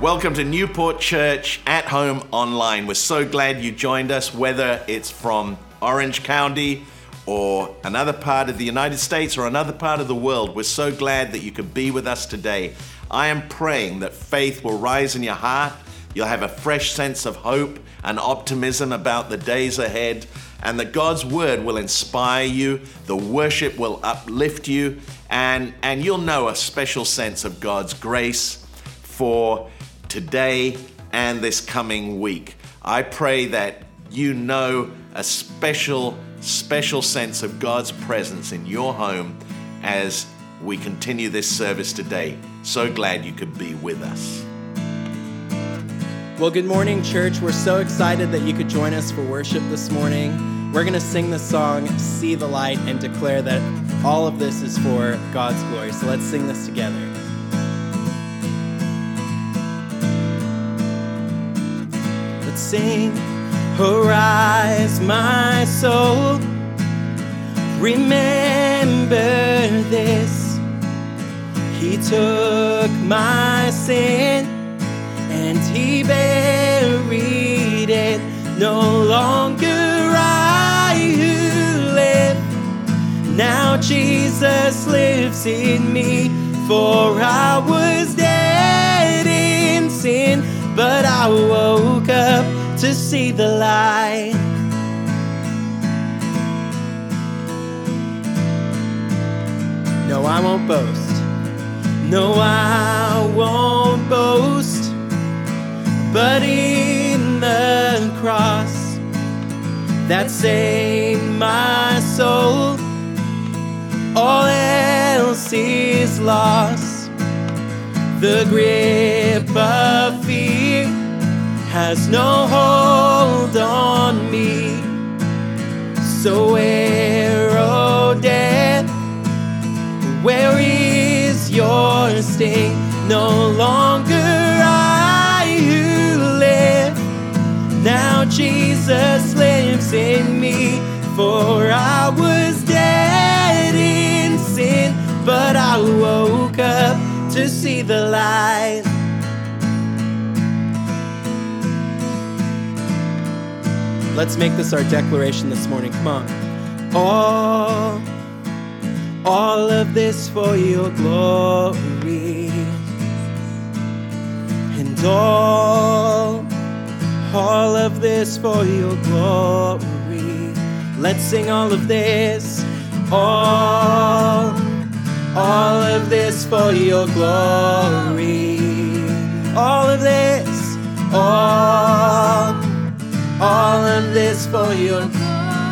Welcome to Newport Church at Home Online. We're so glad you joined us, whether it's from Orange County or another part of the United States or another part of the world. We're so glad that you could be with us today. I am praying that faith will rise in your heart. You'll have a fresh sense of hope and optimism about the days ahead, and that God's word will inspire you, the worship will uplift you, and you'll know a special sense of God's grace for today and this coming week. I pray that you know a special sense of God's presence in your home as we continue this service today. So glad you could be with us. Well, good morning, church. We're so excited that you could join us for worship this morning. We're going to sing the song, See the Light, and declare that all of this is for God's glory. So let's sing this together. Let's sing, arise, my soul, remember this. He took my sin and he buried it. No longer I who live, now Jesus lives in me. For I was dead in sin, but I woke up to see the light. No, I won't boast. No, I won't boast. But in the cross that saved my soul, all else is lost. The grip of fear has no hold on me. So where, oh death, where is your sting? No longer now Jesus lives in me, for I was dead in sin, but I woke up to see the light. Let's make this our declaration this morning. Come on. All of this for your glory, and all of this for your glory. Let's sing all of this. All of this for your glory. All of this. All of this for your glory.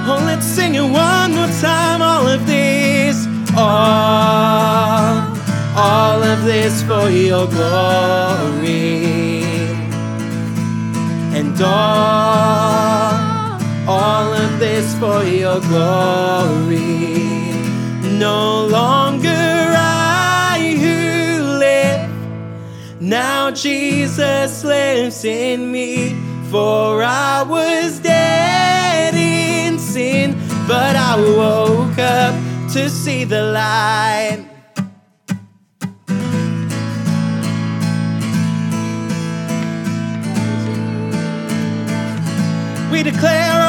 Oh, let's sing it one more time. All of this. All of this for your glory. And all of this for your glory. No longer I who live, now Jesus lives in me. For I was dead in sin, but I woke up to see the light. We declare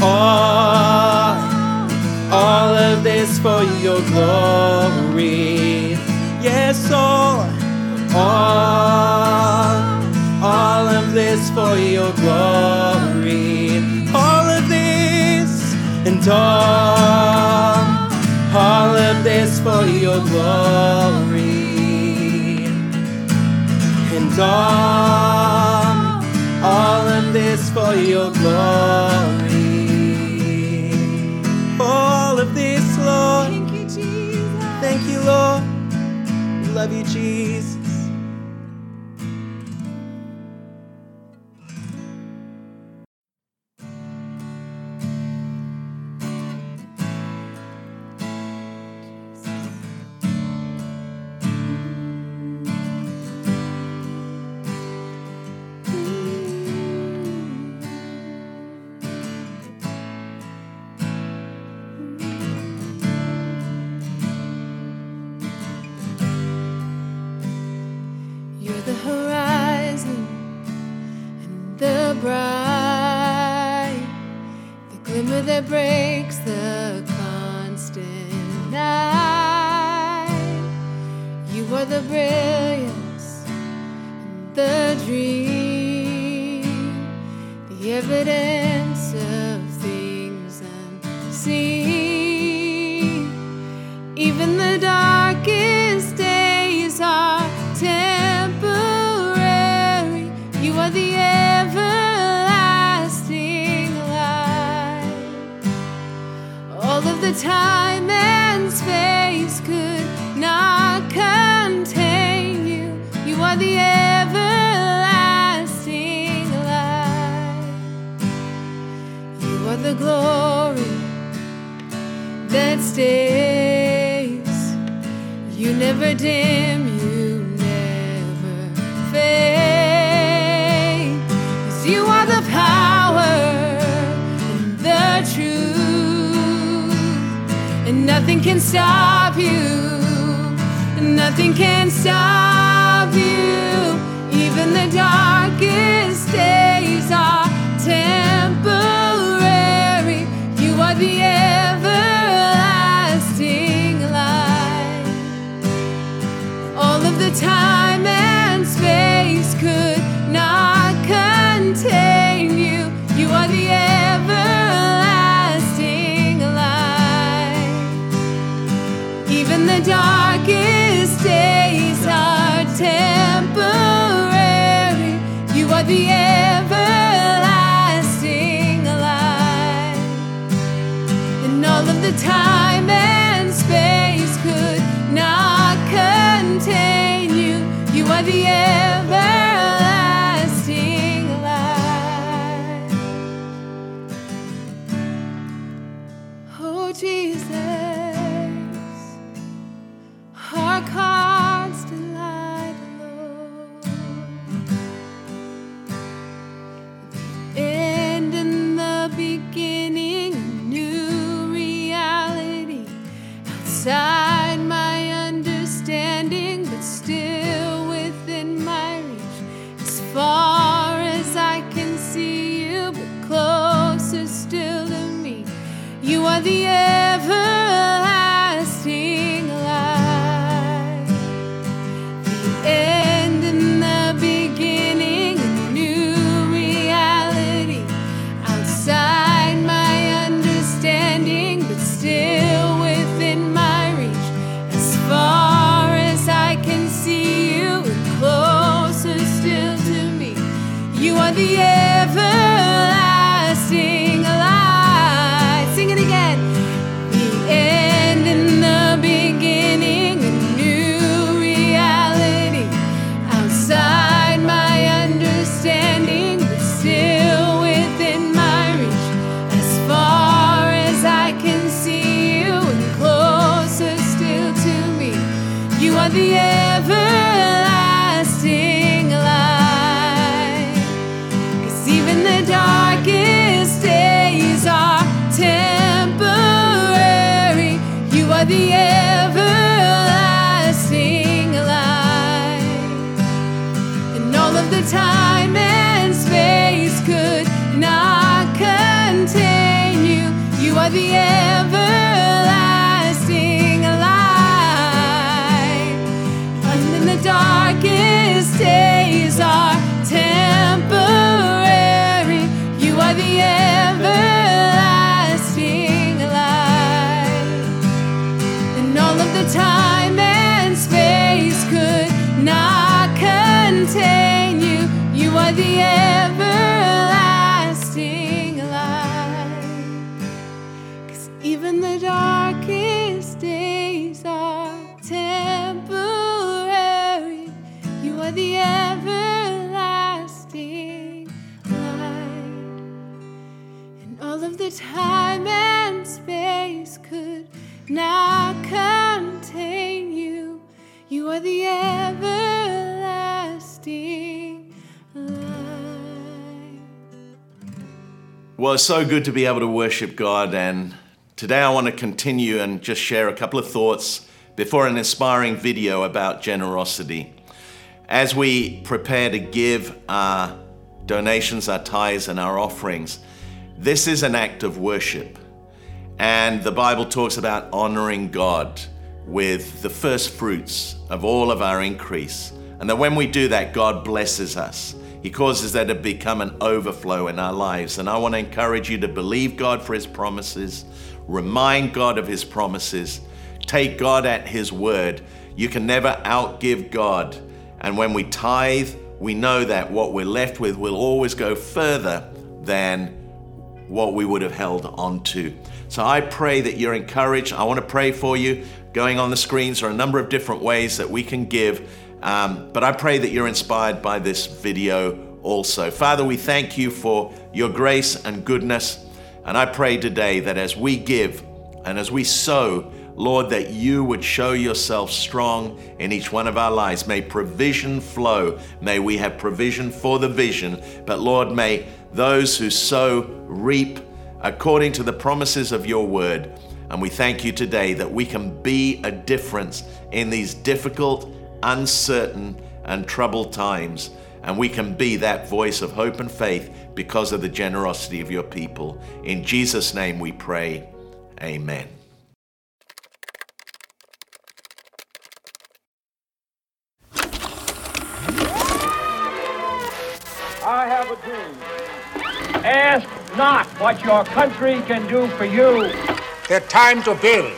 all of this for your glory. Yes, all of this for your glory. All of this and all of this for your glory. And all of this for your glory. All of this, Lord. Thank you, Jesus. Thank you, Lord. We love you, Jesus. bright, the glimmer that breaks the constant night. You are the brilliance and the dream, the evidence of things unseen. Even the darkest days are temporary. You are the everlasting light. All of the time and space could not contain you. You are the everlasting light. You are the glory that stays. You never dim, you never fade. 'Cause you are the power and the truth, and nothing can stop you, and nothing can stop you. Even the darkest days are temporary. You are the everlasting light. All of the time and space could not contain you. You are the everlasting light. Even the darkest days are temporary. You are the everlasting light. And all of the time and space could not contain you. You are the everlasting light. Oh, Jesus, our constant light, Lord, the end and the beginning, a new reality outside my understanding, but still within my reach. As far as I can see you, but closer still to me. You are the everlasting light. The end and the beginning, a new reality outside my understanding, but still within my reach. As far as I can see you, and closer still to me. You are the everlasting light. Sing it again. The end and the beginning, a new reality outside my understanding, but still within my reach. As far as I can see you, and closer still to me. You are the everlasting light. 'Cause even the darkest days are temporary. You are the everlasting light. And all of the time and space could not contain you. You are the everlasting light. And in the darkest days are temporary. You are the everlasting light. And all of the time and space could not contain you. You are the everlasting light. 'Cause even the darkest days are temporary. You are the everlasting light. And all of the time and space could not contain you. You are the everlasting light. Well, it's so good to be able to worship God, and today I want to continue and just share a couple of thoughts before an inspiring video about generosity. As we prepare to give our donations, our tithes, and our offerings. This is an act of worship. And the Bible talks about honoring God with the first fruits of all of our increase. And that when we do that, God blesses us. He causes there to become an overflow in our lives. And I want to encourage you to believe God for His promises, remind God of His promises, take God at His word. You can never outgive God. And when we tithe, we know that what we're left with will always go further than what we would have held on to. So I pray that you're encouraged. I want to pray for you. Going on the screens are a number of different ways that we can give, but I pray that you're inspired by this video also. Father, we thank you for your grace and goodness, and I pray today that as we give and as we sow, Lord, that you would show yourself strong in each one of our lives. May provision flow. May we have provision for the vision. But Lord, may those who sow reap according to the promises of your word. And we thank you today that we can be a difference in these difficult, uncertain, and troubled times. And we can be that voice of hope and faith because of the generosity of your people. In Jesus' name we pray. Amen. I have a dream. Ask not what your country can do for you. The time to build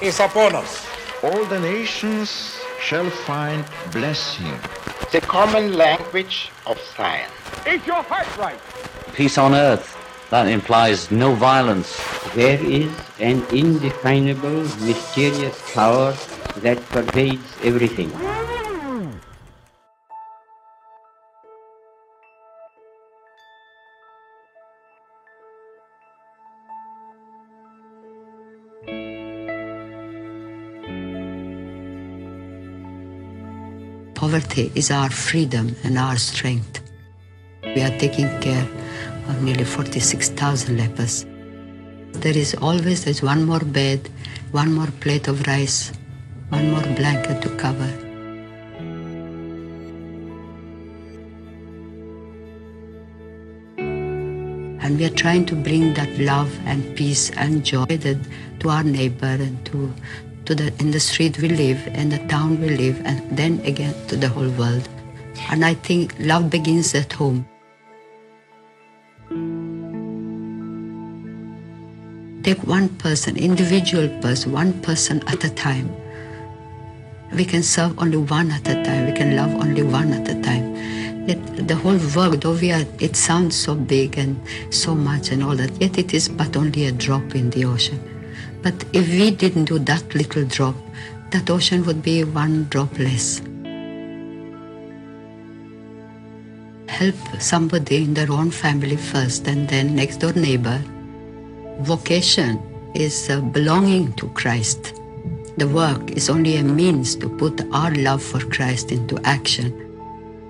is upon us. All the nations shall find blessing. The common language of science. Is your heart right? Peace on earth. That implies no violence. There is an indefinable, mysterious power that pervades everything. Poverty is our freedom and our strength. We are taking care of nearly 46,000 lepers. There is always one more bed, one more plate of rice, one more blanket to cover. And we are trying to bring that love and peace and joy to our neighbor and in the street we live, in the town we live, and then again to the whole world. And I think love begins at home. Take one person, individual person, one person at a time. We can serve only one at a time. We can love only one at a time. The whole work, though it sounds so big and so much and all that, yet it is but only a drop in the ocean. But if we didn't do that little drop, that ocean would be one drop less. Help somebody in their own family first and then next door neighbor. Vocation is belonging to Christ. The work is only a means to put our love for Christ into action.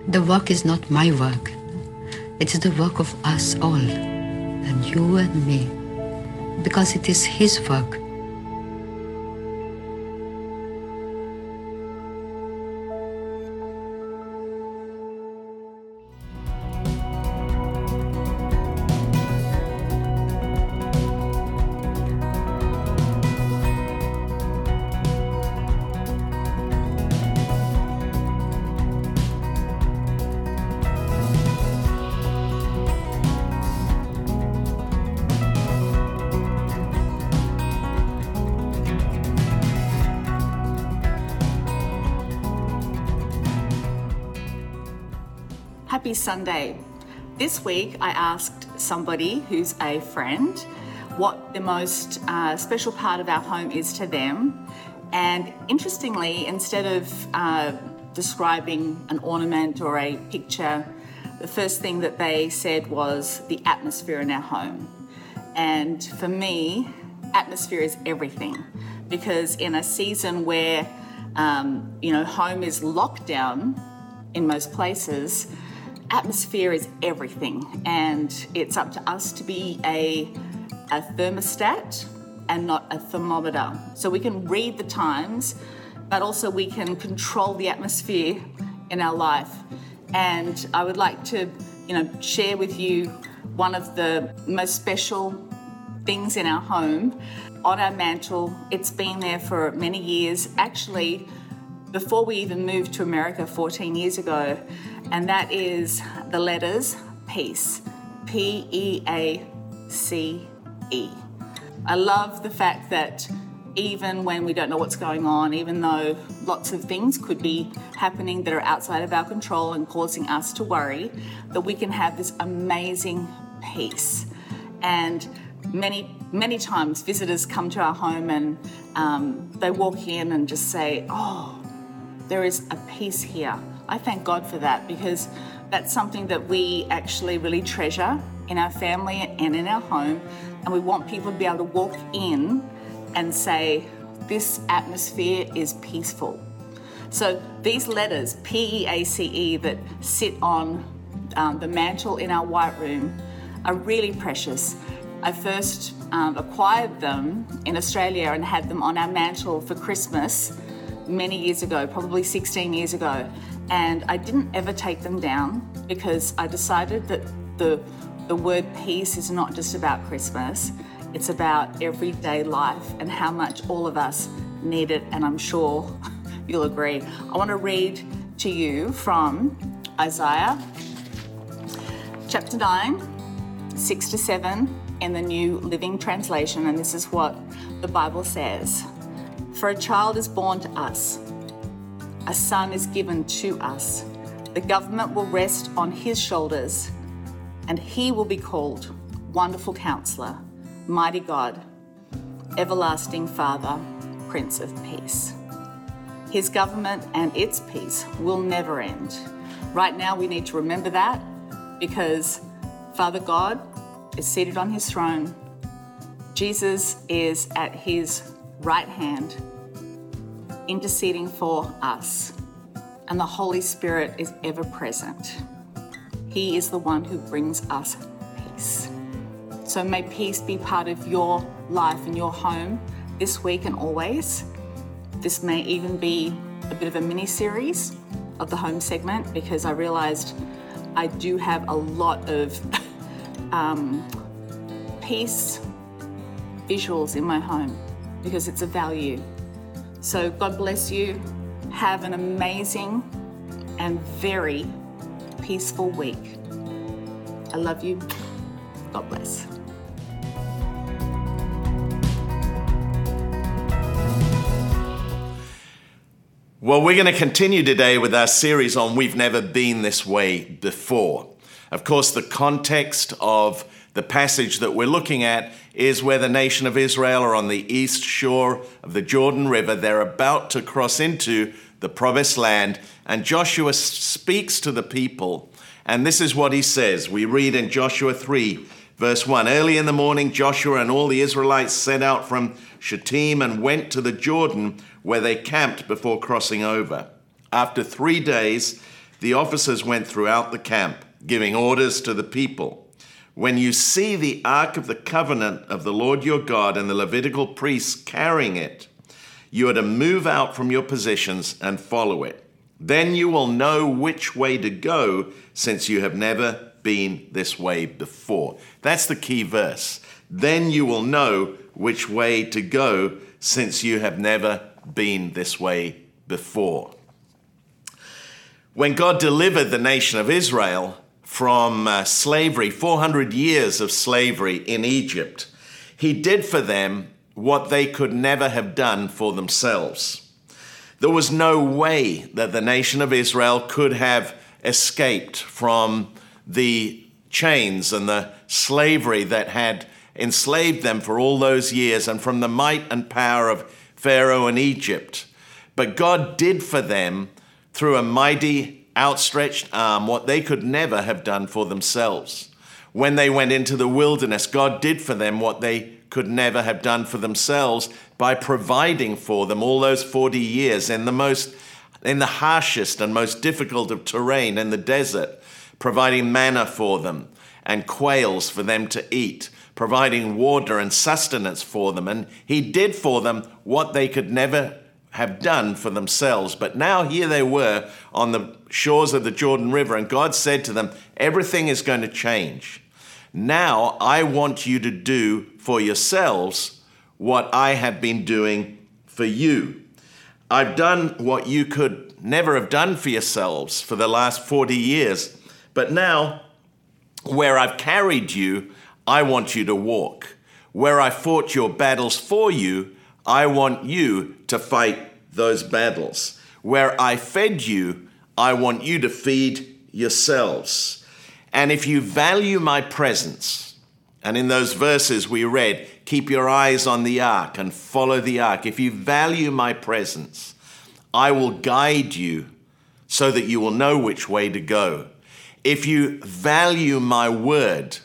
The work is not my work. It is the work of us all, and you and me, because it is His work. Happy Sunday. This week I asked somebody who's a friend what the most special part of our home is to them, and interestingly, instead of describing an ornament or a picture, the first thing that they said was the atmosphere in our home. And for me, atmosphere is everything, because in a season where home is locked down in most places, atmosphere is everything, and it's up to us to be a thermostat and not a thermometer. So we can read the times, but also we can control the atmosphere in our life. And I would like to share with you one of the most special things in our home on our mantle. It's been there for many years, actually before we even moved to America 14 years ago, and that is the letters PEACE, P-E-A-C-E. I love the fact that even when we don't know what's going on, even though lots of things could be happening that are outside of our control and causing us to worry, that we can have this amazing peace. And many times visitors come to our home and they walk in and just say, oh, there is a peace here. I thank God for that, because that's something that we actually really treasure in our family and in our home. And we want people to be able to walk in and say, this atmosphere is peaceful. So these letters, P-E-A-C-E, that sit on the mantle in our white room are really precious. I first acquired them in Australia and had them on our mantle for Christmas many years ago, probably 16 years ago. And I didn't ever take them down because I decided that the word peace is not just about Christmas. It's about everyday life and how much all of us need it, and I'm sure you'll agree. I want to read to you from Isaiah chapter 9, 6 to 7 in the New Living Translation, and this is what the Bible says. For a child is born to us, a son is given to us. The government will rest on his shoulders, and he will be called Wonderful Counselor, Mighty God, Everlasting Father, Prince of Peace. His government and its peace will never end. Right now we need to remember that, because Father God is seated on his throne. Jesus is at his right hand, interceding for us. And the Holy Spirit is ever present. He is the one who brings us peace. So may peace be part of your life and your home this week and always. This may even be a bit of a mini-series of the home segment, because I realised I do have a lot of peace visuals in my home, because it's a value. So God bless you. Have an amazing and very peaceful week. I love you. God bless. Well, we're going to continue today with our series on We've Never Been This Way Before. Of course, the context of the passage that we're looking at is where the nation of Israel are on the east shore of the Jordan River. They're about to cross into the promised land, and Joshua speaks to the people, and this is what he says. We read in Joshua 3, verse 1, early in the morning, Joshua and all the Israelites set out from Shittim and went to the Jordan, where they camped before crossing over. After 3 days, the officers went throughout the camp, giving orders to the people. When you see the Ark of the Covenant of the Lord your God and the Levitical priests carrying it, you are to move out from your positions and follow it. Then you will know which way to go, since you have never been this way before. That's the key verse. Then you will know which way to go, since you have never been this way before. When God delivered the nation of Israel from slavery, 400 years of slavery in Egypt, he did for them what they could never have done for themselves. There was no way that the nation of Israel could have escaped from the chains and the slavery that had enslaved them for all those years, and from the might and power of Pharaoh and Egypt. But God did for them, through a mighty outstretched arm, what they could never have done for themselves. When they went into the wilderness, God did for them what they could never have done for themselves by providing for them all those 40 years in the harshest and most difficult of terrain in the desert, providing manna for them and quails for them to eat, providing water and sustenance for them. And he did for them what they could never have done for themselves. But now here they were on the shores of the Jordan River, and God said to them, everything is going to change. Now I want you to do for yourselves what I have been doing for you. I've done what you could never have done for yourselves for the last 40 years. But now, where I've carried you, I want you to walk. Where I fought your battles for you, I want you to fight those battles. Where I fed you, I want you to feed yourselves. And if you value my presence, and in those verses we read, keep your eyes on the ark and follow the ark. If you value my presence, I will guide you so that you will know which way to go. If you value my word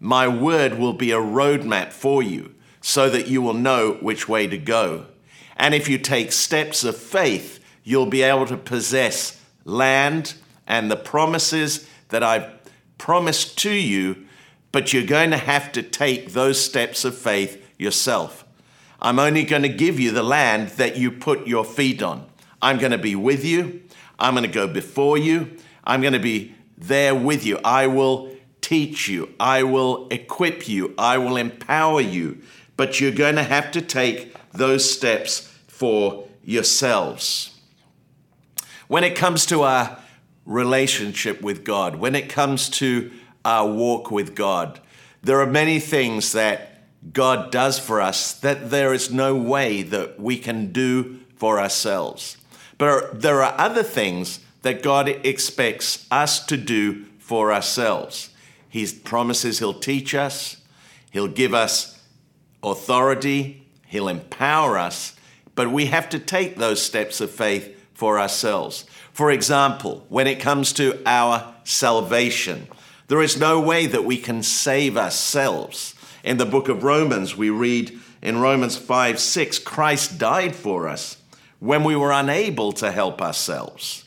will be a roadmap for you so that you will know which way to go. And if you take steps of faith, you'll be able to possess land and the promises that I've promised to you, but you're going to have to take those steps of faith yourself. I'm only going to give you the land that you put your feet on. I'm going to be with you. I'm going to go before you. I'm going to be there with you. I will teach you. I will equip you. I will empower you. But you're going to have to take those steps for yourselves. When it comes to our relationship with God, when it comes to our walk with God, there are many things that God does for us that there is no way that we can do for ourselves. But there are other things that God expects us to do for ourselves. He promises he'll teach us, he'll give us authority, he'll empower us, but we have to take those steps of faith for ourselves. For example, when it comes to our salvation, there is no way that we can save ourselves. In the book of Romans, we read in Romans 5:6, Christ died for us when we were unable to help ourselves.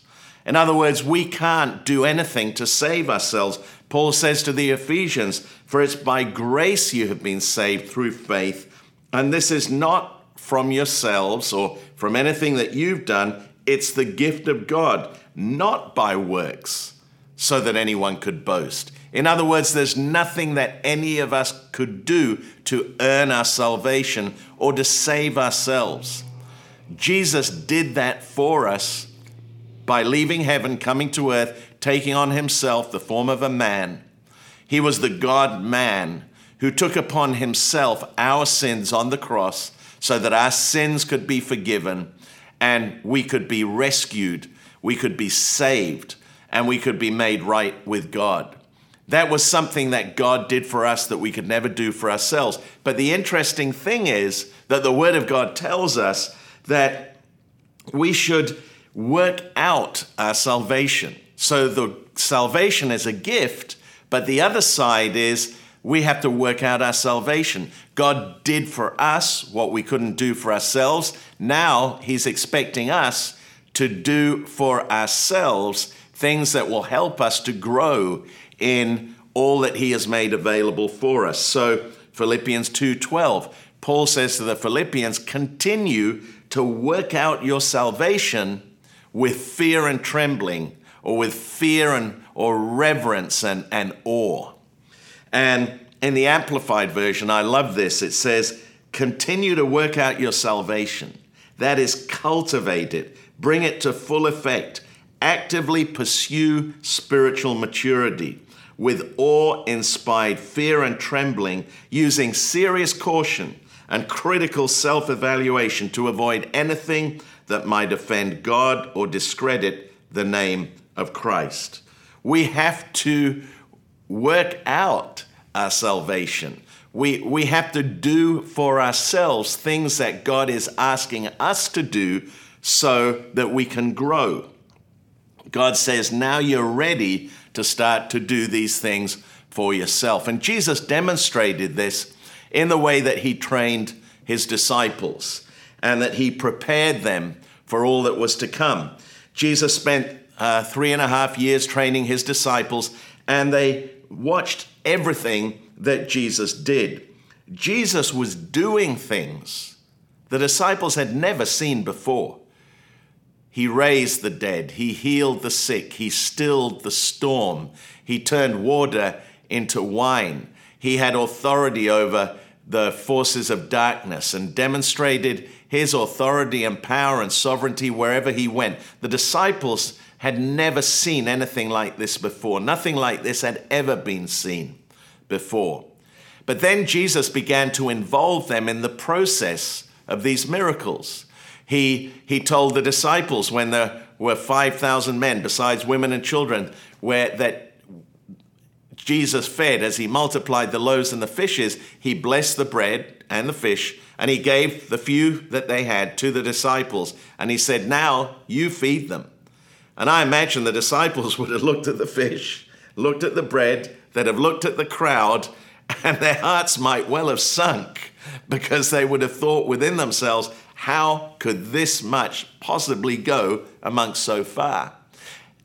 In other words, we can't do anything to save ourselves. Paul says to the Ephesians, for it's by grace you have been saved through faith, and this is not from yourselves or from anything that you've done. It's the gift of God, not by works, so that anyone could boast. In other words, there's nothing that any of us could do to earn our salvation or to save ourselves. Jesus did that for us by leaving heaven, coming to earth, taking on himself the form of a man. He was the God-man who took upon himself our sins on the cross so that our sins could be forgiven, and we could be rescued, we could be saved, and we could be made right with God. That was something that God did for us that we could never do for ourselves. But the interesting thing is that the Word of God tells us that we should work out our salvation. So the salvation is a gift, but the other side is we have to work out our salvation. God did for us what we couldn't do for ourselves. Now he's expecting us to do for ourselves things that will help us to grow in all that he has made available for us. So Philippians 2:12, Paul says to the Philippians, continue to work out your salvation with fear and trembling, or with fear and or reverence and awe. And in the Amplified Version, I love this. It says, continue to work out your salvation. That is, cultivate it. Bring it to full effect. Actively pursue spiritual maturity with awe-inspired fear and trembling, using serious caution and critical self-evaluation to avoid anything that might offend God or discredit the name of Christ. We have to work out our salvation. We have to do for ourselves things that God is asking us to do so that we can grow. God says, now you're ready to start to do these things for yourself. And Jesus demonstrated this in the way that he trained his disciples and that he prepared them for all that was to come. Jesus spent 3.5 years training his disciples, and they watched everything that Jesus did. Jesus was doing things the disciples had never seen before. He raised the dead. He healed the sick. He stilled the storm. He turned water into wine. He had authority over the forces of darkness and demonstrated his authority and power and sovereignty wherever he went. The disciples had never seen anything like this before. Nothing like this had ever been seen before. But then Jesus began to involve them in the process of these miracles. He told the disciples when there were 5,000 men, besides women and children, that Jesus fed as he multiplied the loaves and the fishes. He blessed the bread and the fish, and he gave the few that they had to the disciples. And he said, now you feed them. And I imagine the disciples would have looked at the fish, looked at the bread, that have looked at the crowd, and their hearts might well have sunk because they would have thought within themselves, how could this much possibly go amongst so far?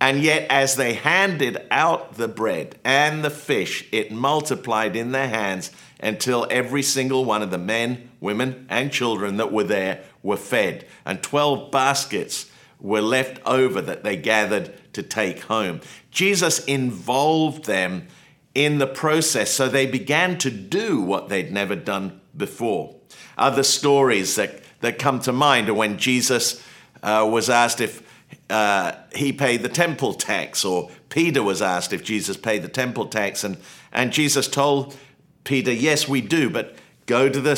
And yet, as they handed out the bread and the fish, it multiplied in their hands until every single one of the men, women, and children that were there were fed. And 12 baskets were left over that they gathered to take home. Jesus involved them in the process, so they began to do what they'd never done before. Other stories that come to mind are when Jesus was asked if he paid the temple tax, or Peter was asked if Jesus paid the temple tax, and Jesus told Peter, yes, we do, but go to the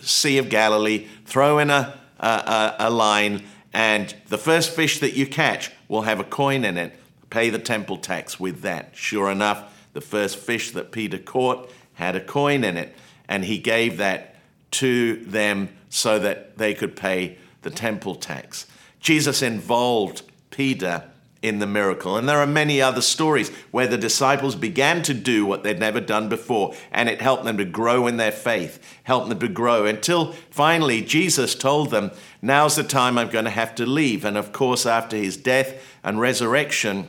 Sea of Galilee, throw in a line, and the first fish that you catch will have a coin in it. Pay the temple tax with that. Sure enough, the first fish that Peter caught had a coin in it, and he gave that to them so that they could pay the temple tax. Jesus involved Peter in the miracle. And there are many other stories where the disciples began to do what they'd never done before, and it helped them to grow in their faith, helped them to grow, until finally Jesus told them, now's the time I'm going to have to leave. And of course, after his death and resurrection,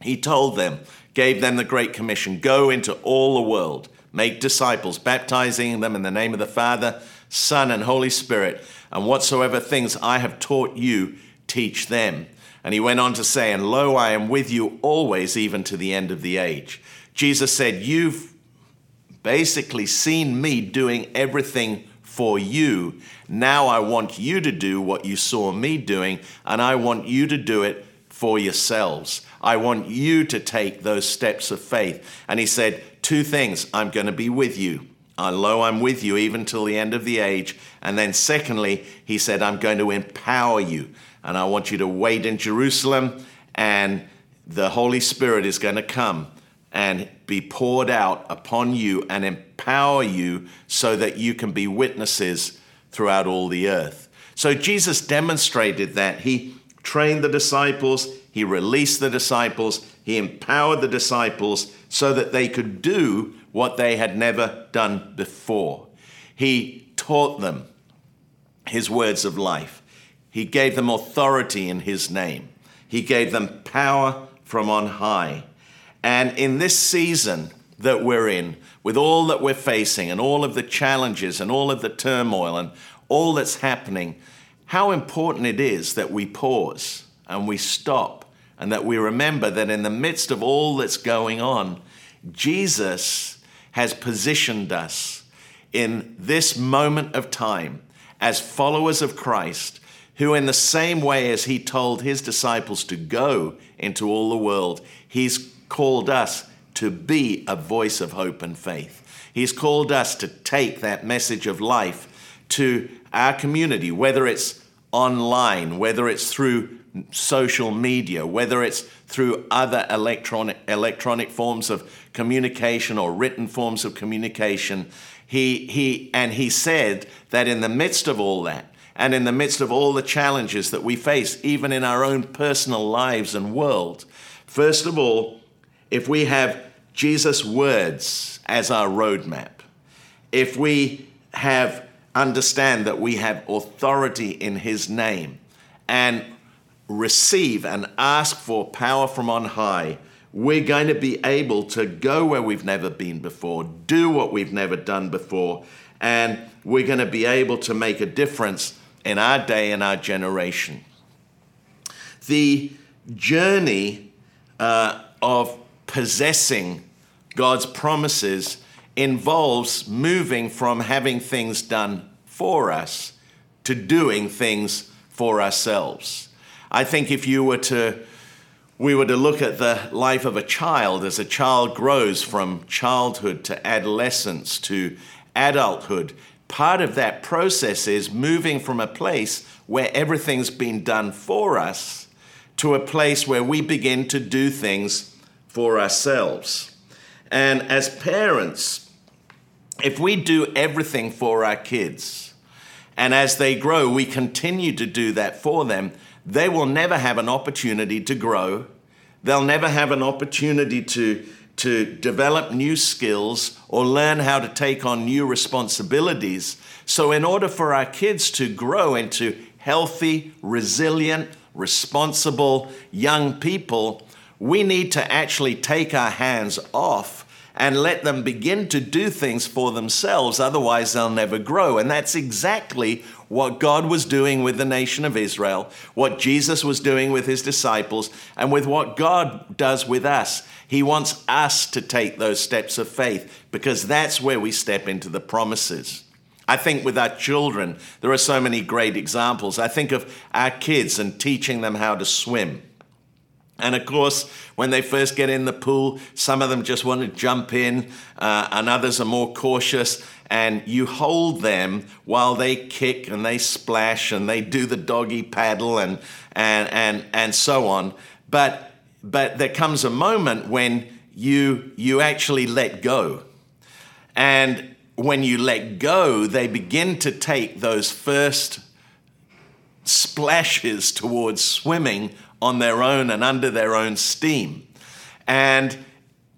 he told them, gave them the Great Commission, go into all the world, make disciples, baptizing them in the name of the Father, Son, and Holy Spirit, and whatsoever things I have taught you, teach them. And he went on to say, and lo, I am with you always, even to the end of the age. Jesus said, you've basically seen me doing everything for you. Now I want you to do what you saw me doing, and I want you to do it for yourselves. I want you to take those steps of faith. And he said, two things, I'm going to be with you. Lo, I'm with you even till the end of the age. And then secondly, he said, I'm going to empower you. And I want you to wait in Jerusalem, and the Holy Spirit is going to come and be poured out upon you and empower you so that you can be witnesses throughout all the earth. So Jesus demonstrated that. He trained the disciples, he released the disciples, he empowered the disciples so that they could do what they had never done before. He taught them his words of life. He gave them authority in his name. He gave them power from on high. And in this season that we're in, with all that we're facing and all of the challenges and all of the turmoil and all that's happening, how important it is that we pause and we stop, and that we remember that in the midst of all that's going on, Jesus has positioned us in this moment of time as followers of Christ, who in the same way as he told his disciples to go into all the world, he's called us to be a voice of hope and faith. He's called us to take that message of life to our community, whether it's online, whether it's through social media, whether it's through other electronic forms of communication or written forms of communication. He said that in the midst of all that, and in the midst of all the challenges that we face, even in our own personal lives and world, first of all, if we have Jesus' words as our roadmap, if we understand that we have authority in his name and receive and ask for power from on high, we're going to be able to go where we've never been before, do what we've never done before, and we're going to be able to make a difference in our day and our generation. the journey of possessing God's promises involves moving from having things done for us to doing things for ourselves. I think if we were to look at the life of a child as a child grows from childhood to adolescence to adulthood, part of that process is moving from a place where everything's been done for us to a place where we begin to do things for ourselves. And as parents, if we do everything for our kids, and as they grow, we continue to do that for them, they will never have an opportunity to grow. They'll never have an opportunity to develop new skills or learn how to take on new responsibilities. So in order for our kids to grow into healthy, resilient, responsible young people, we need to actually take our hands off and let them begin to do things for themselves, otherwise they'll never grow. And that's exactly what God was doing with the nation of Israel, what Jesus was doing with his disciples, and with what God does with us. He wants us to take those steps of faith because that's where we step into the promises. I think with our children, there are so many great examples. I think of our kids and teaching them how to swim. And of course, when they first get in the pool, some of them just want to jump in, and others are more cautious. And you hold them while they kick and they splash and they do the doggy paddle and so on. But there comes a moment when you actually let go. And when you let go, they begin to take those first splashes towards swimming on their own and under their own steam. And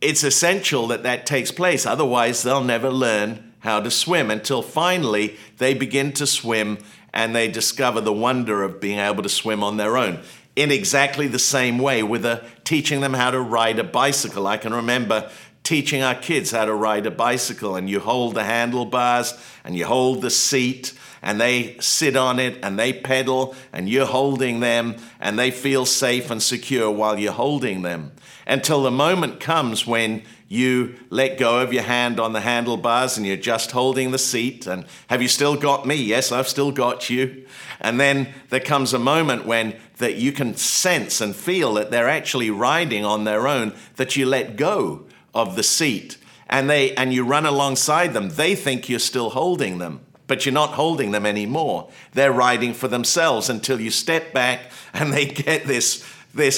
it's essential that takes place. Otherwise, they'll never learn how to swim until finally they begin to swim and they discover the wonder of being able to swim on their own. In exactly the same way with teaching them how to ride a bicycle. I can remember teaching our kids how to ride a bicycle, and you hold the handlebars and you hold the seat and they sit on it and they pedal and you're holding them and they feel safe and secure while you're holding them until the moment comes when you let go of your hand on the handlebars and you're just holding the seat and, have you still got me? Yes, I've still got you. And then there comes a moment when that you can sense and feel that they're actually riding on their own, that you let go of the seat and you run alongside them. They think you're still holding them, but you're not holding them anymore. They're riding for themselves until you step back and they get this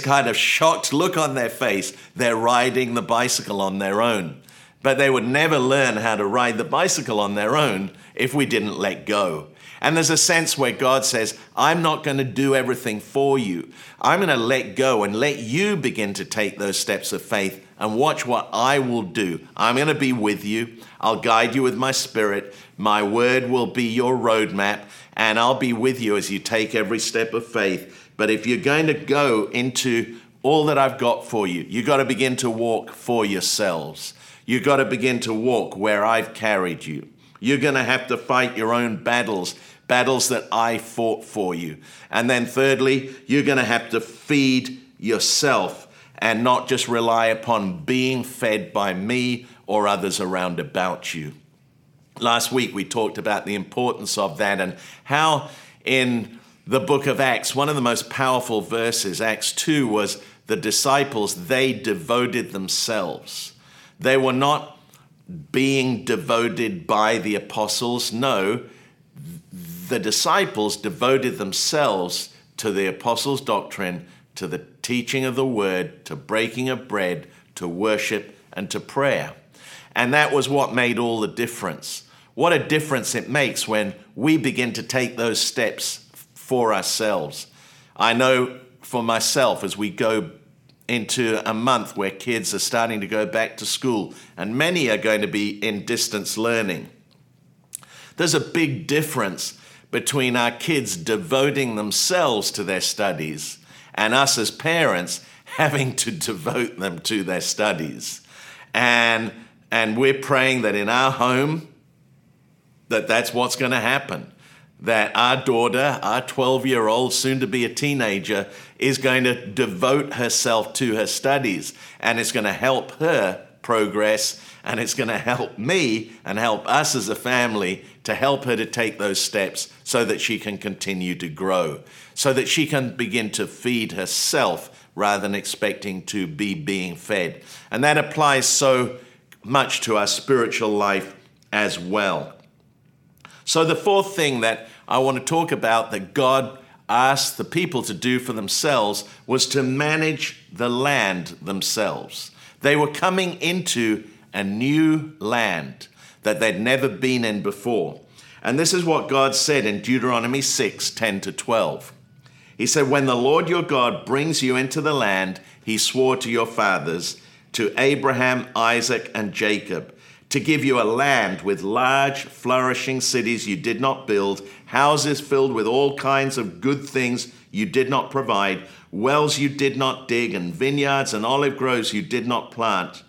kind of shocked look on their face. They're riding the bicycle on their own. But they would never learn how to ride the bicycle on their own if we didn't let go. And there's a sense where God says, I'm not going to do everything for you. I'm going to let go and let you begin to take those steps of faith and watch what I will do. I'm going to be with you. I'll guide you with my spirit. My word will be your roadmap, and I'll be with you as you take every step of faith. But if you're going to go into all that I've got for you, you've got to begin to walk for yourselves. You've got to begin to walk where I've carried you. You're going to have to fight your own battles that I fought for you. And then thirdly, you're going to have to feed yourself and not just rely upon being fed by me or others around about you. Last week, we talked about the importance of that and how in the book of Acts, one of the most powerful verses, Acts 2, was the disciples, they devoted themselves. They were not being devoted by the apostles. No, the disciples devoted themselves to the apostles' doctrine, to the teaching of the word, to breaking of bread, to worship, and to prayer. And that was what made all the difference. What a difference it makes when we begin to take those steps for ourselves. I know for myself, as we go into a month where kids are starting to go back to school, and many are going to be in distance learning, there's a big difference between our kids devoting themselves to their studies and us as parents having to devote them to their studies. And we're praying that in our home, that's what's going to happen. that our daughter, our 12-year-old, soon to be a teenager, is going to devote herself to her studies, and it's going to help her progress, and it's going to help me and help us as a family to help her to take those steps so that she can continue to grow, so that she can begin to feed herself rather than expecting to be being fed. And that applies so much to our spiritual life as well. So the fourth thing that I want to talk about that God asked the people to do for themselves was to manage the land themselves. They were coming into a new land that they'd never been in before. And this is what God said in Deuteronomy 6, 10 to 12. He said, "When the Lord your God brings you into the land he swore to your fathers, to Abraham, Isaac, and Jacob, to give you a land with large, flourishing cities you did not build, houses filled with all kinds of good things you did not provide, wells you did not dig, and vineyards and olive groves you did not plant.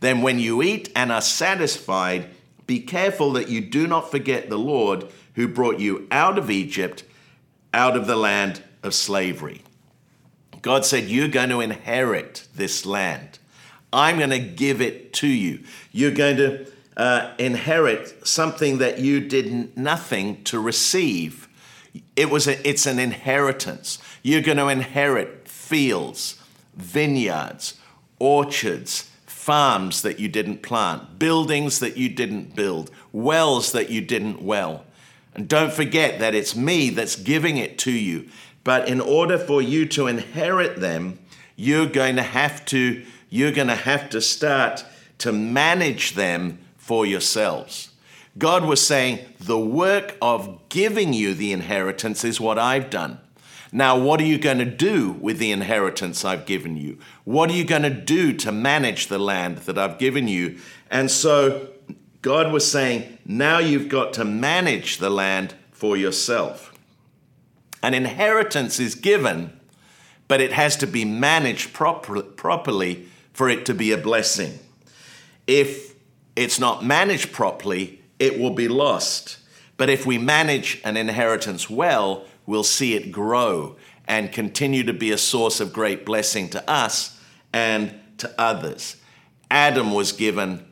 Then when you eat and are satisfied, be careful that you do not forget the Lord who brought you out of Egypt, out of the land of slavery." God said, you're going to inherit this land. I'm going to give it to you. You're going to inherit something that you did nothing to receive. It's an inheritance. You're going to inherit fields, vineyards, orchards, farms that you didn't plant, buildings that you didn't build, wells that you didn't well. And don't forget that it's me that's giving it to you. But in order for you to inherit them, you're going to have to start to manage them for yourselves. God was saying, the work of giving you the inheritance is what I've done. Now, what are you going to do with the inheritance I've given you? What are you going to do to manage the land that I've given you? And so God was saying, now you've got to manage the land for yourself. An inheritance is given, but it has to be managed properly for it to be a blessing. If it's not managed properly, it will be lost. But if we manage an inheritance well, we'll see it grow and continue to be a source of great blessing to us and to others. Adam was given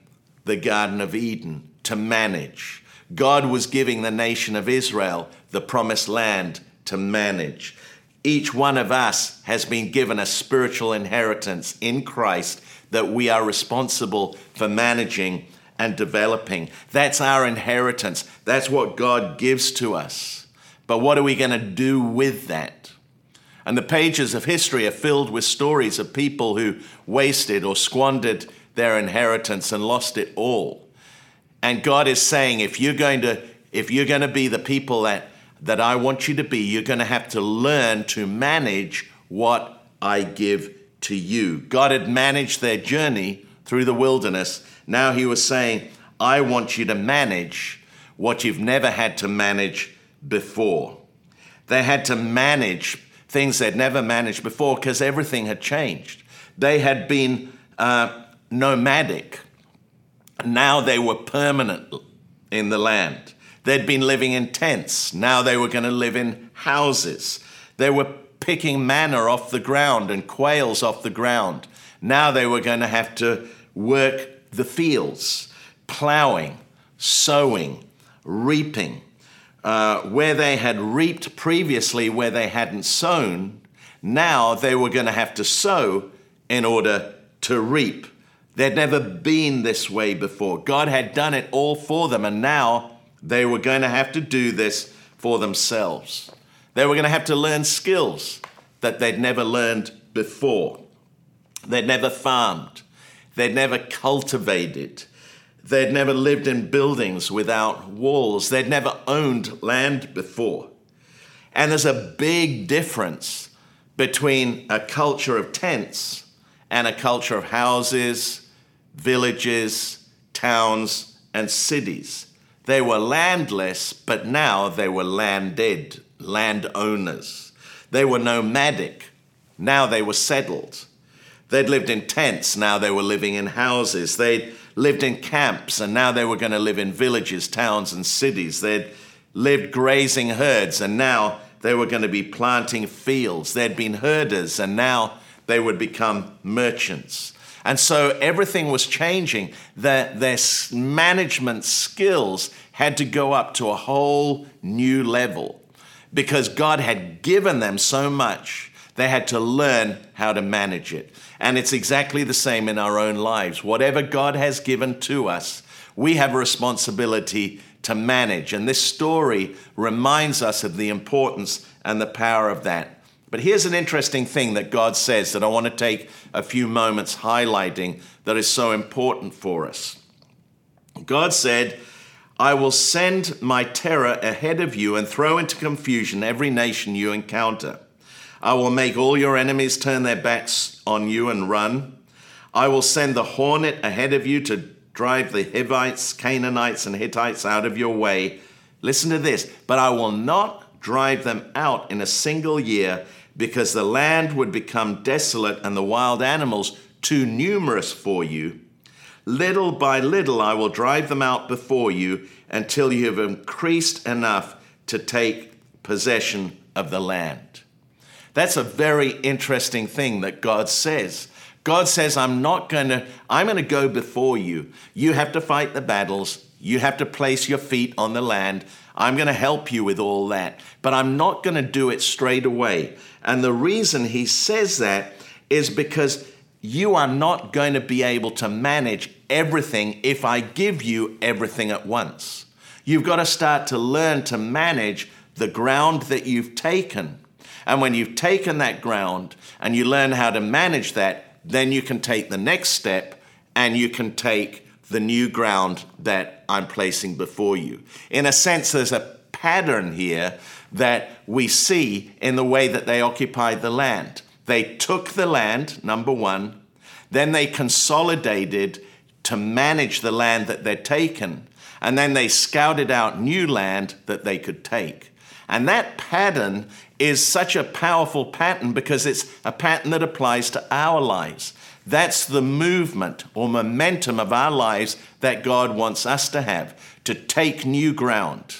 the Garden of Eden to manage. God was giving the nation of Israel the promised land to manage. Each one of us has been given a spiritual inheritance in Christ that we are responsible for managing and developing. That's our inheritance. That's what God gives to us. But what are we going to do with that? And the pages of history are filled with stories of people who wasted or squandered their inheritance and lost it all. And God is saying, if you're going to be the people that I want you to be, you're going to have to learn to manage what I give to you. God had managed their journey through the wilderness. Now he was saying, I want you to manage what you've never had to manage before. They had to manage things they'd never managed before because everything had changed. They had been nomadic. Now they were permanent in the land. They'd been living in tents. Now they were going to live in houses. They were picking manna off the ground and quails off the ground. Now they were going to have to work the fields, plowing, sowing, reaping. Where they had reaped previously, where they hadn't sown, now they were going to have to sow in order to reap. They'd never been this way before. God had done it all for them, and now they were going to have to do this for themselves. They were going to have to learn skills that they'd never learned before. They'd never farmed. They'd never cultivated. They'd never lived in buildings without walls. They'd never owned land before. And there's a big difference between a culture of tents and a culture of houses, villages, towns, and cities. They were landless, but now they were landed, landowners. They were nomadic. Now they were settled. They'd lived in tents, now they were living in houses. They'd lived in camps, and now they were going to live in villages, towns, and cities. They'd lived grazing herds, and now they were going to be planting fields. They'd been herders, and now they would become merchants. And so everything was changing. Their management skills had to go up to a whole new level because God had given them so much. They had to learn how to manage it. And it's exactly the same in our own lives. Whatever God has given to us, we have a responsibility to manage. And this story reminds us of the importance and the power of that. But here's an interesting thing that God says that I want to take a few moments highlighting that is so important for us. God said, I will send my terror ahead of you and throw into confusion every nation you encounter. I will make all your enemies turn their backs on you and run. I will send the hornet ahead of you to drive the Hivites, Canaanites, and Hittites out of your way. Listen to this. But I will not drive them out in a single year because the land would become desolate and the wild animals too numerous for you. Little by little, I will drive them out before you until you have increased enough to take possession of the land. That's a very interesting thing that God says. God says, I'm going to go before you. You have to fight the battles. You have to place your feet on the land. I'm going to help you with all that, but I'm not going to do it straight away. And the reason he says that is because you are not going to be able to manage everything if I give you everything at once. You've got to start to learn to manage the ground that you've taken. And when you've taken that ground and you learn how to manage that, then you can take the next step and you can take the new ground that I'm placing before you. In a sense, there's a pattern here that we see in the way that they occupied the land. They took the land, number one, then they consolidated to manage the land that they'd taken, and then they scouted out new land that they could take. And that pattern is such a powerful pattern because it's a pattern that applies to our lives. That's the movement or momentum of our lives that God wants us to have, to take new ground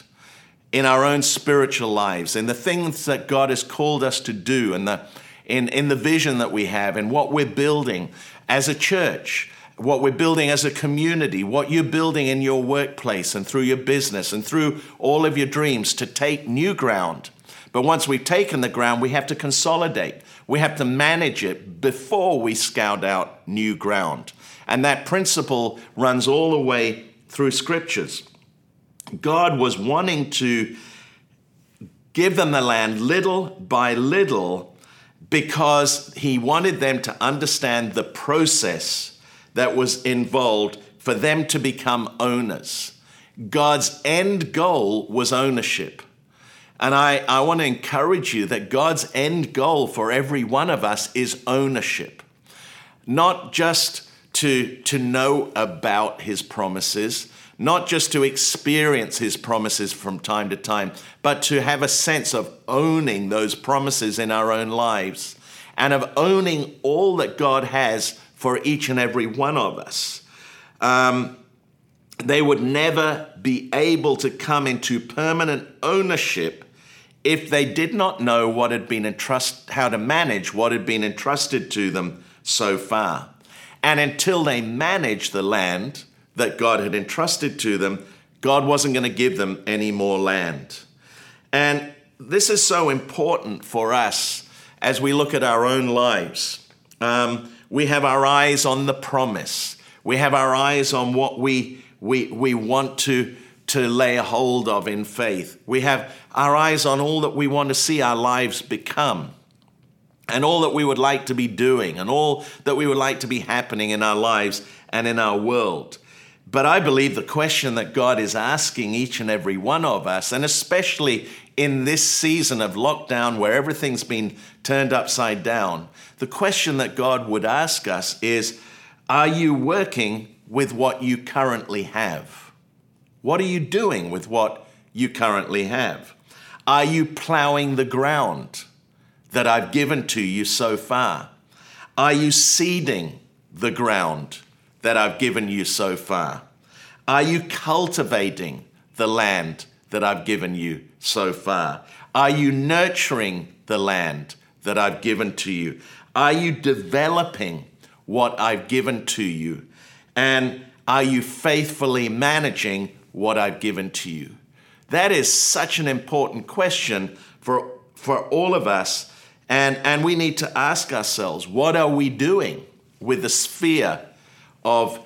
in our own spiritual lives, in the things that God has called us to do, in the vision that we have, in what we're building as a church, what we're building as a community, what you're building in your workplace and through your business and through all of your dreams, to take new ground. But once we've taken the ground, we have to consolidate. We have to manage it before we scout out new ground. And that principle runs all the way through scriptures. God was wanting to give them the land little by little because he wanted them to understand the process that was involved for them to become owners. God's end goal was ownership. And I want to encourage you that God's end goal for every one of us is ownership. Not just to know about his promises, not just to experience his promises from time to time, but to have a sense of owning those promises in our own lives and of owning all that God has for each and every one of us. They would never be able to come into permanent ownership if they did not know what had been how to manage what had been entrusted to them so far. And until they managed the land that God had entrusted to them, God wasn't going to give them any more land. And this is so important for us as we look at our own lives. We have our eyes on the promise. We have our eyes on what we want to lay hold of in faith. We have our eyes on all that we want to see our lives become and all that we would like to be doing and all that we would like to be happening in our lives and in our world. But I believe the question that God is asking each and every one of us, and especially in this season of lockdown where everything's been turned upside down, the question that God would ask us is, are you working with what you currently have? What are you doing with what you currently have? Are you plowing the ground that I've given to you so far? Are you seeding the ground that I've given you so far? Are you cultivating the land that I've given you so far? Are you nurturing the land that I've given to you? Are you developing what I've given to you? And are you faithfully managing what I've given to you? That is such an important question for all of us. And we need to ask ourselves, what are we doing with the sphere of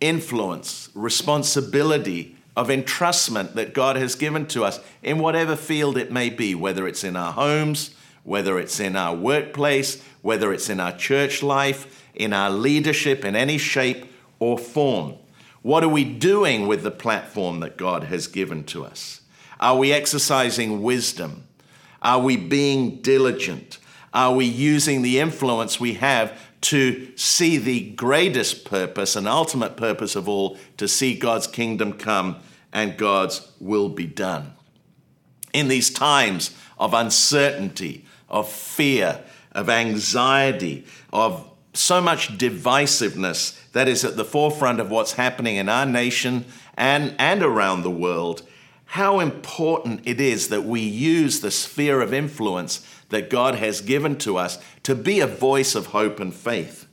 influence, responsibility, of entrustment that God has given to us in whatever field it may be, whether it's in our homes, whether it's in our workplace, whether it's in our church life, in our leadership, in any shape or form? What are we doing with the platform that God has given to us? Are we exercising wisdom? Are we being diligent? Are we using the influence we have to see the greatest purpose and ultimate purpose of all, to see God's kingdom come and God's will be done? In these times of uncertainty, of fear, of anxiety, of so much divisiveness that is at the forefront of what's happening in our nation and around the world, how important it is that we use the sphere of influence that God has given to us to be a voice of hope and faith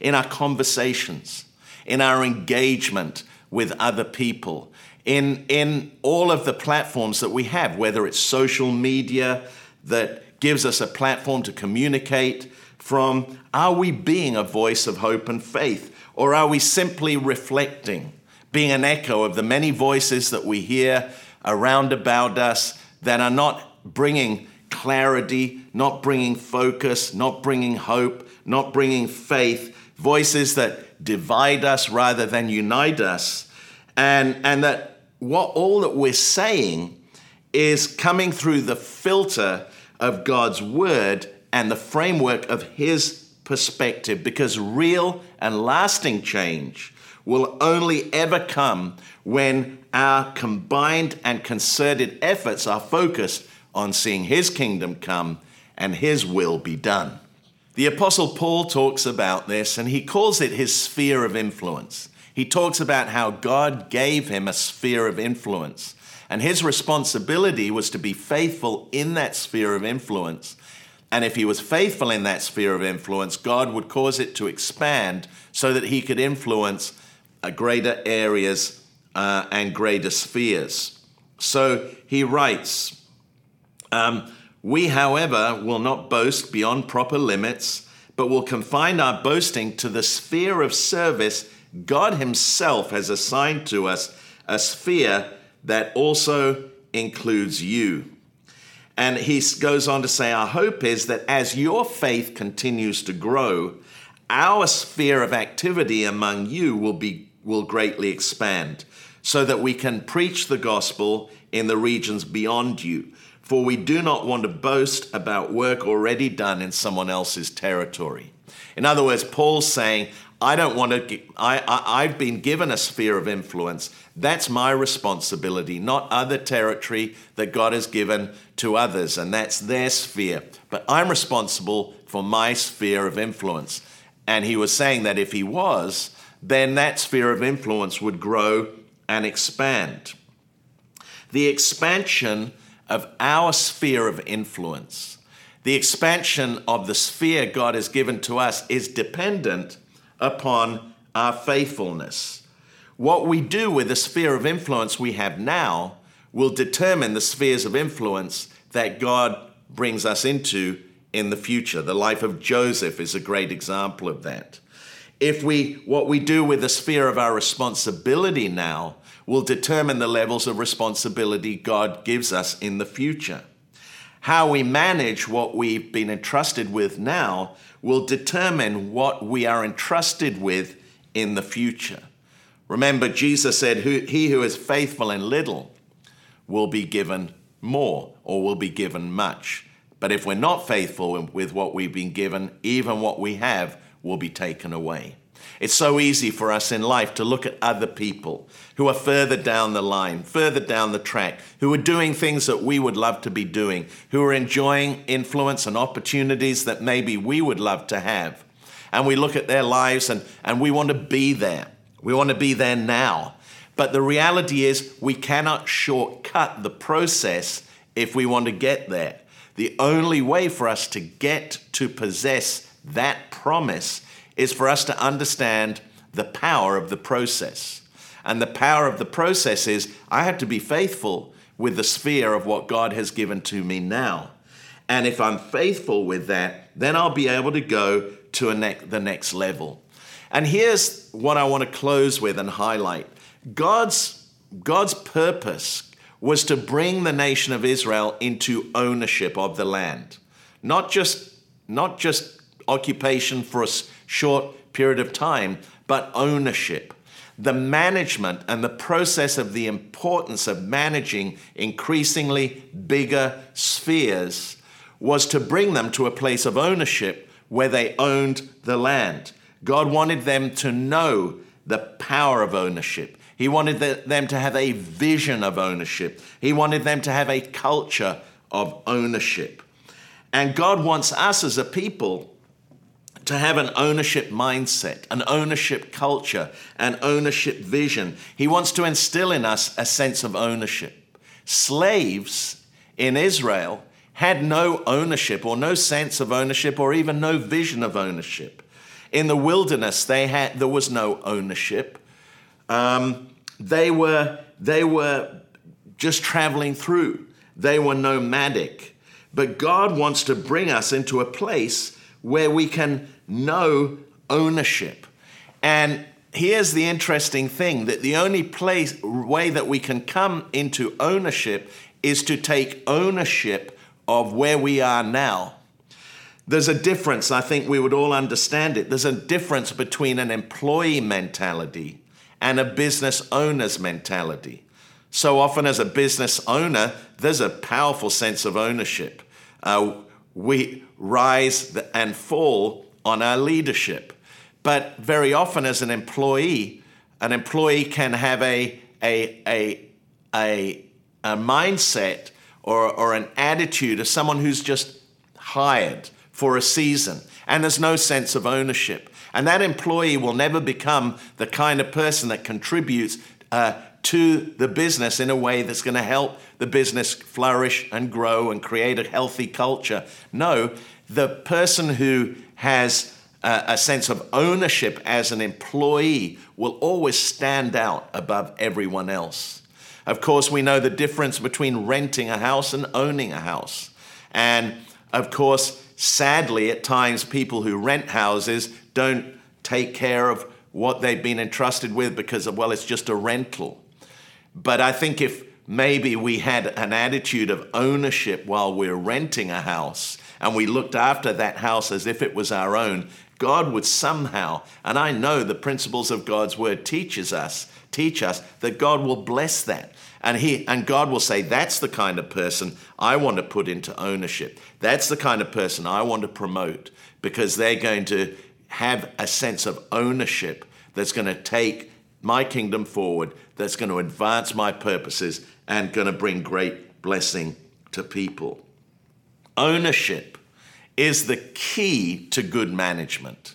in our conversations, in our engagement with other people, in all of the platforms that we have, whether it's social media that gives us a platform to communicate from. Are we being a voice of hope and faith, or are we simply reflecting, being an echo of the many voices that we hear around about us that are not bringing clarity, not bringing focus, not bringing hope, not bringing faith, voices that divide us rather than unite us, and that what all that we're saying is coming through the filter of God's word and the framework of his perspective, because real and lasting change will only ever come when our combined and concerted efforts are focused on seeing his kingdom come and his will be done. The Apostle Paul talks about this, and he calls it his sphere of influence. He talks about how God gave him a sphere of influence, and his responsibility was to be faithful in that sphere of influence. And if he was faithful in that sphere of influence, God would cause it to expand so that he could influence greater areas and greater spheres. So he writes, we, however, will not boast beyond proper limits, but will confine our boasting to the sphere of service God himself has assigned to us, a sphere that also includes you. And he goes on to say, our hope is that as your faith continues to grow, our sphere of activity among you will greatly expand, so that we can preach the gospel in the regions beyond you. For we do not want to boast about work already done in someone else's territory. In other words, Paul's saying, I don't want to. I've been given a sphere of influence. That's my responsibility, not other territory that God has given to others, and that's their sphere. But I'm responsible for my sphere of influence. And he was saying that if he was, then that sphere of influence would grow and expand. The expansion of our sphere of influence, the expansion of the sphere God has given to us, is dependent upon our faithfulness. What we do with the sphere of influence we have now will determine the spheres of influence that God brings us into in the future. The life of Joseph is a great example of that. What we do with the sphere of our responsibility now will determine the levels of responsibility God gives us in the future. How we manage what we've been entrusted with now will determine what we are entrusted with in the future. Remember, Jesus said, he who is faithful in little will be given more, or will be given much. But if we're not faithful with what we've been given, even what we have will be taken away. It's so easy for us in life to look at other people who are further down the line, further down the track, who are doing things that we would love to be doing, who are enjoying influence and opportunities that maybe we would love to have. And we look at their lives and we want to be there. We want to be there now. But the reality is we cannot shortcut the process if we want to get there. The only way for us to get to possess that promise is for us to understand the power of the process. And the power of the process is I have to be faithful with the sphere of what God has given to me now. And if I'm faithful with that, then I'll be able to go to the next level. And here's what I want to close with and highlight. God's purpose was to bring the nation of Israel into ownership of the land. Not just occupation for a short period of time, but ownership. The management and the process of the importance of managing increasingly bigger spheres was to bring them to a place of ownership where they owned the land. God wanted them to know the power of ownership. He wanted them to have a vision of ownership. He wanted them to have a culture of ownership. And God wants us as a people to have an ownership mindset, an ownership culture, an ownership vision. He wants to instill in us a sense of ownership. Slaves in Israel had no ownership or no sense of ownership or even no vision of ownership. In the wilderness, there was no ownership. They were just traveling through. They were nomadic. But God wants to bring us into a place where we can know ownership. And here's the interesting thing, that the only way that we can come into ownership is to take ownership of where we are now. There's a difference, I think we would all understand it. There's a difference between an employee mentality and a business owner's mentality. So often as a business owner, there's a powerful sense of ownership. We rise and fall on our leadership. But very often as an employee can have a mindset or an attitude of someone who's just hired for a season, and there's no sense of ownership. And that employee will never become the kind of person that contributes to the business in a way that's going to help the business flourish and grow and create a healthy culture. No, the person who has a sense of ownership as an employee will always stand out above everyone else. Of course, we know the difference between renting a house and owning a house. And of course, sadly, at times, people who rent houses don't take care of what they've been entrusted with because of, well, it's just a rental. But I think if maybe we had an attitude of ownership while we're renting a house and we looked after that house as if it was our own, God would somehow, and I know the principles of God's word teach us that God will bless that. And God will say, that's the kind of person I want to put into ownership. That's the kind of person I want to promote, because they're going to have a sense of ownership that's going to take my kingdom forward, that's going to advance my purposes, and going to bring great blessing to people. Ownership is the key to good management.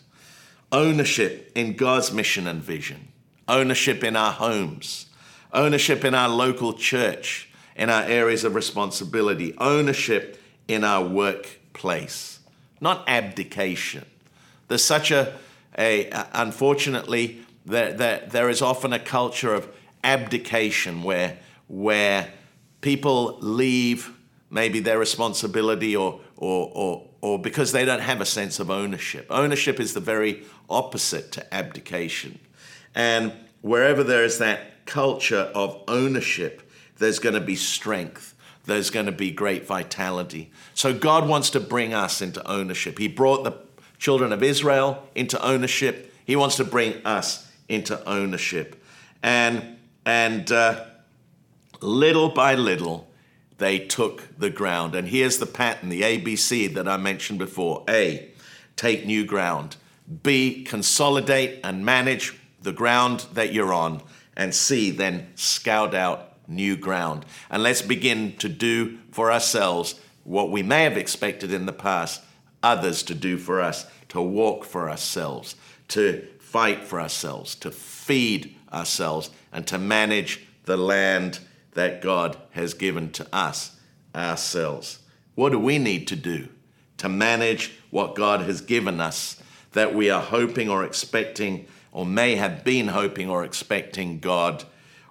Ownership in God's mission and vision. Ownership in our homes. Ownership in our local church, in our areas of responsibility. Ownership in our workplace. Not abdication. There's such unfortunately, there is often a culture of abdication where people leave maybe their responsibility or because they don't have a sense of ownership. Ownership is the very opposite to abdication. And wherever there is that culture of ownership, there's going to be strength. There's going to be great vitality. So God wants to bring us into ownership. He brought the children of Israel into ownership. He wants to bring us into ownership. And little by little, they took the ground. And here's the pattern, the ABC that I mentioned before. A, take new ground. B, consolidate and manage the ground that you're on. And C, then scout out new ground. And let's begin to do for ourselves what we may have expected in the past others to do for us, to walk for ourselves, to fight for ourselves, to feed ourselves and to manage the land that God has given to us ourselves. What do we need to do to manage what God has given us that we are hoping or expecting or may have been hoping or expecting God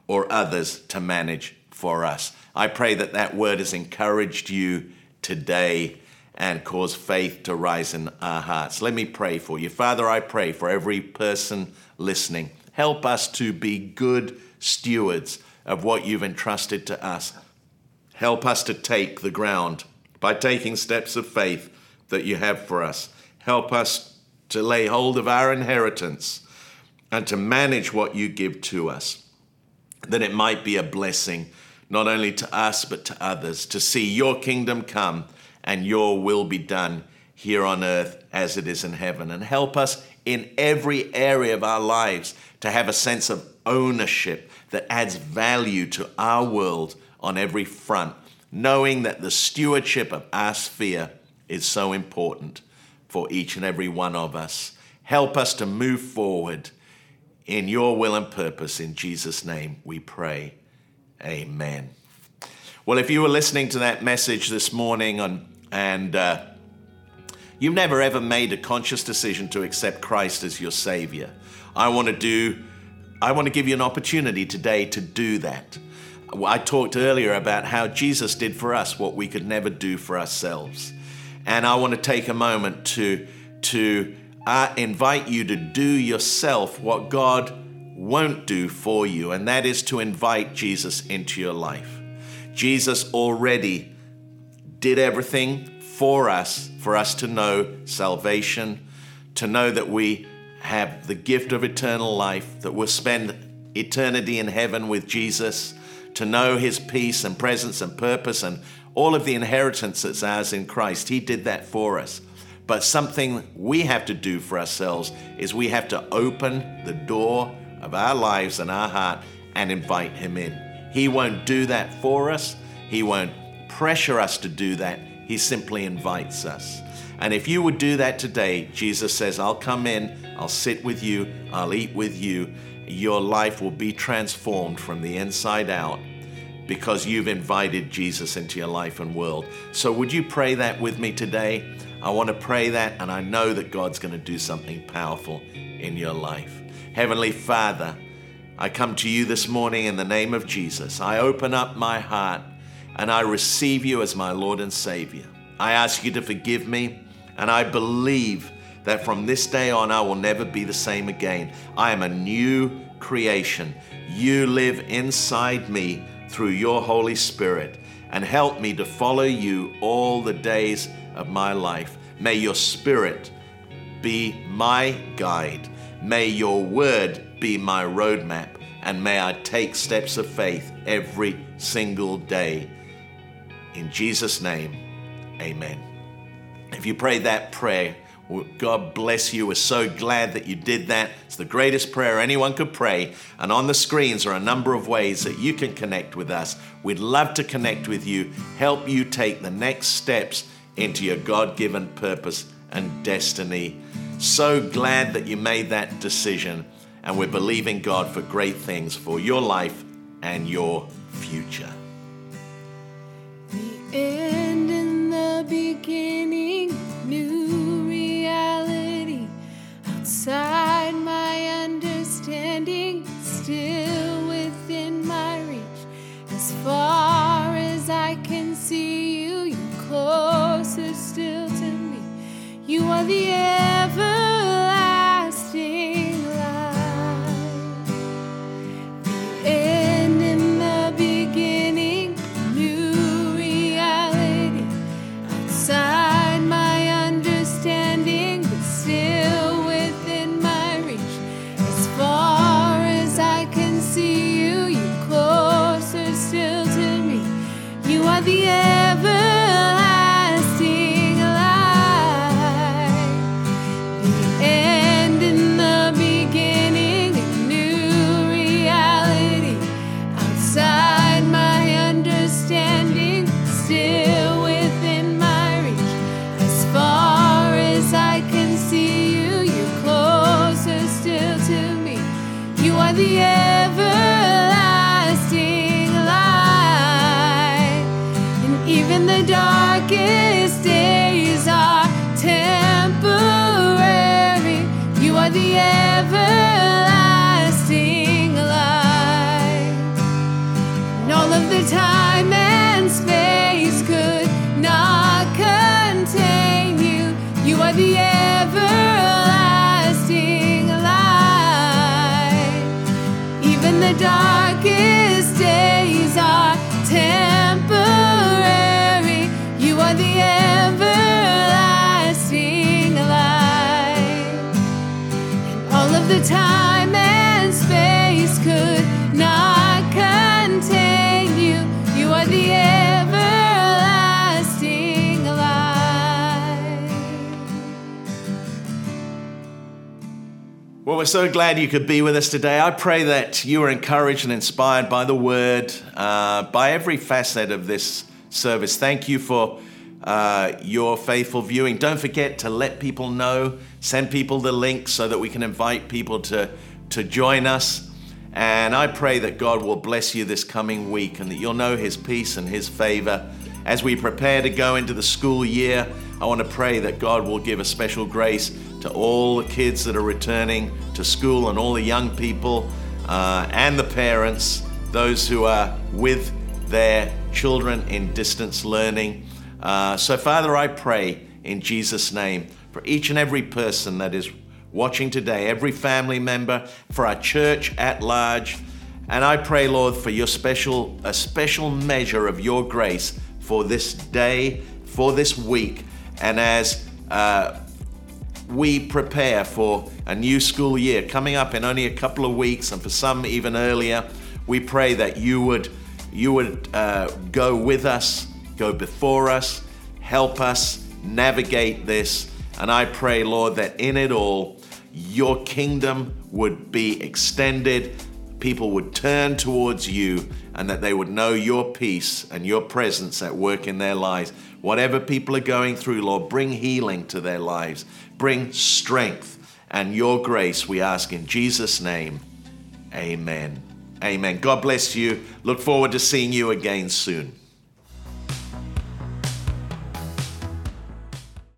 or others to manage for us? I pray that that word has encouraged you today and cause faith to rise in our hearts. Let me pray for you. Father, I pray for every person listening. Help us to be good stewards of what you've entrusted to us. Help us to take the ground by taking steps of faith that you have for us. Help us to lay hold of our inheritance and to manage what you give to us, that it might be a blessing, not only to us, but to others, to see your kingdom come and your will be done here on earth as it is in heaven. And help us in every area of our lives to have a sense of ownership that adds value to our world on every front, knowing that the stewardship of our sphere is so important for each and every one of us. Help us to move forward in your will and purpose. In Jesus' name we pray. Amen. Well, if you were listening to that message this morning and you've never ever made a conscious decision to accept Christ as your Savior, I want to give you an opportunity today to do that. I talked earlier about how Jesus did for us what we could never do for ourselves. And I want to take a moment to invite you to do yourself what God won't do for you, and that is to invite Jesus into your life. Jesus already did everything for us to know salvation, to know that we have the gift of eternal life, that we'll spend eternity in heaven with Jesus, to know his peace and presence and purpose and all of the inheritance that's ours in Christ. He did that for us. But something we have to do for ourselves is we have to open the door of our lives and our heart and invite him in. He won't do that for us. He won't pressure us to do that. He simply invites us. And if you would do that today, Jesus says, I'll come in, I'll sit with you, I'll eat with you. Your life will be transformed from the inside out because you've invited Jesus into your life and world. So would you pray that with me today? I want to pray that, and I know that God's going to do something powerful in your life. Heavenly Father, I come to you this morning in the name of Jesus. I open up my heart and I receive you as my Lord and Savior. I ask you to forgive me, and I believe that from this day on I will never be the same again. I am a new creation. You live inside me through your Holy Spirit, and help me to follow you all the days of my life. May your Spirit be my guide. May your word be my roadmap, and may I take steps of faith every single day. In Jesus' name, amen. If you pray that prayer, God bless you. We're so glad that you did that. It's the greatest prayer anyone could pray. And on the screens are a number of ways that you can connect with us. We'd love to connect with you, help you take the next steps into your God-given purpose and destiny. So glad that you made that decision. And we're believing God for great things for your life and your future. The end in the beginning, new reality, outside my understanding, still within my reach. As far as I can see you, you're closer still to me. You are the everlasting. The everlasting light. the everlasting light. And all of the time and space could not contain you. You are the everlasting light. Even the darkest days are temporary. You are the everlasting light. And all of the time and space could not contain you. You are the everlasting light. Well, we're so glad you could be with us today. I pray that you are encouraged and inspired by the word, by every facet of this service. Thank you for your faithful viewing. Don't forget to let people know, send people the link so that we can invite people to join us. And I pray that God will bless you this coming week and that you'll know his peace and his favor. As we prepare to go into the school year, I want to pray that God will give a special grace to all the kids that are returning to school and all the young people and the parents, those who are with their children in distance learning. So Father, I pray in Jesus' name for each and every person that is watching today, every family member, for our church at large. And I pray, Lord, for your a special measure of your grace for this day, for this week. And as we prepare for a new school year coming up in only a couple of weeks, and for some even earlier, we pray that you would go with us, go before us, help us navigate this. And I pray, Lord, that in it all, your kingdom would be extended, people would turn towards you, and that they would know your peace and your presence at work in their lives. Whatever people are going through, Lord, bring healing to their lives, bring strength and your grace, we ask in Jesus' name. Amen. Amen. God bless you. Look forward to seeing you again soon.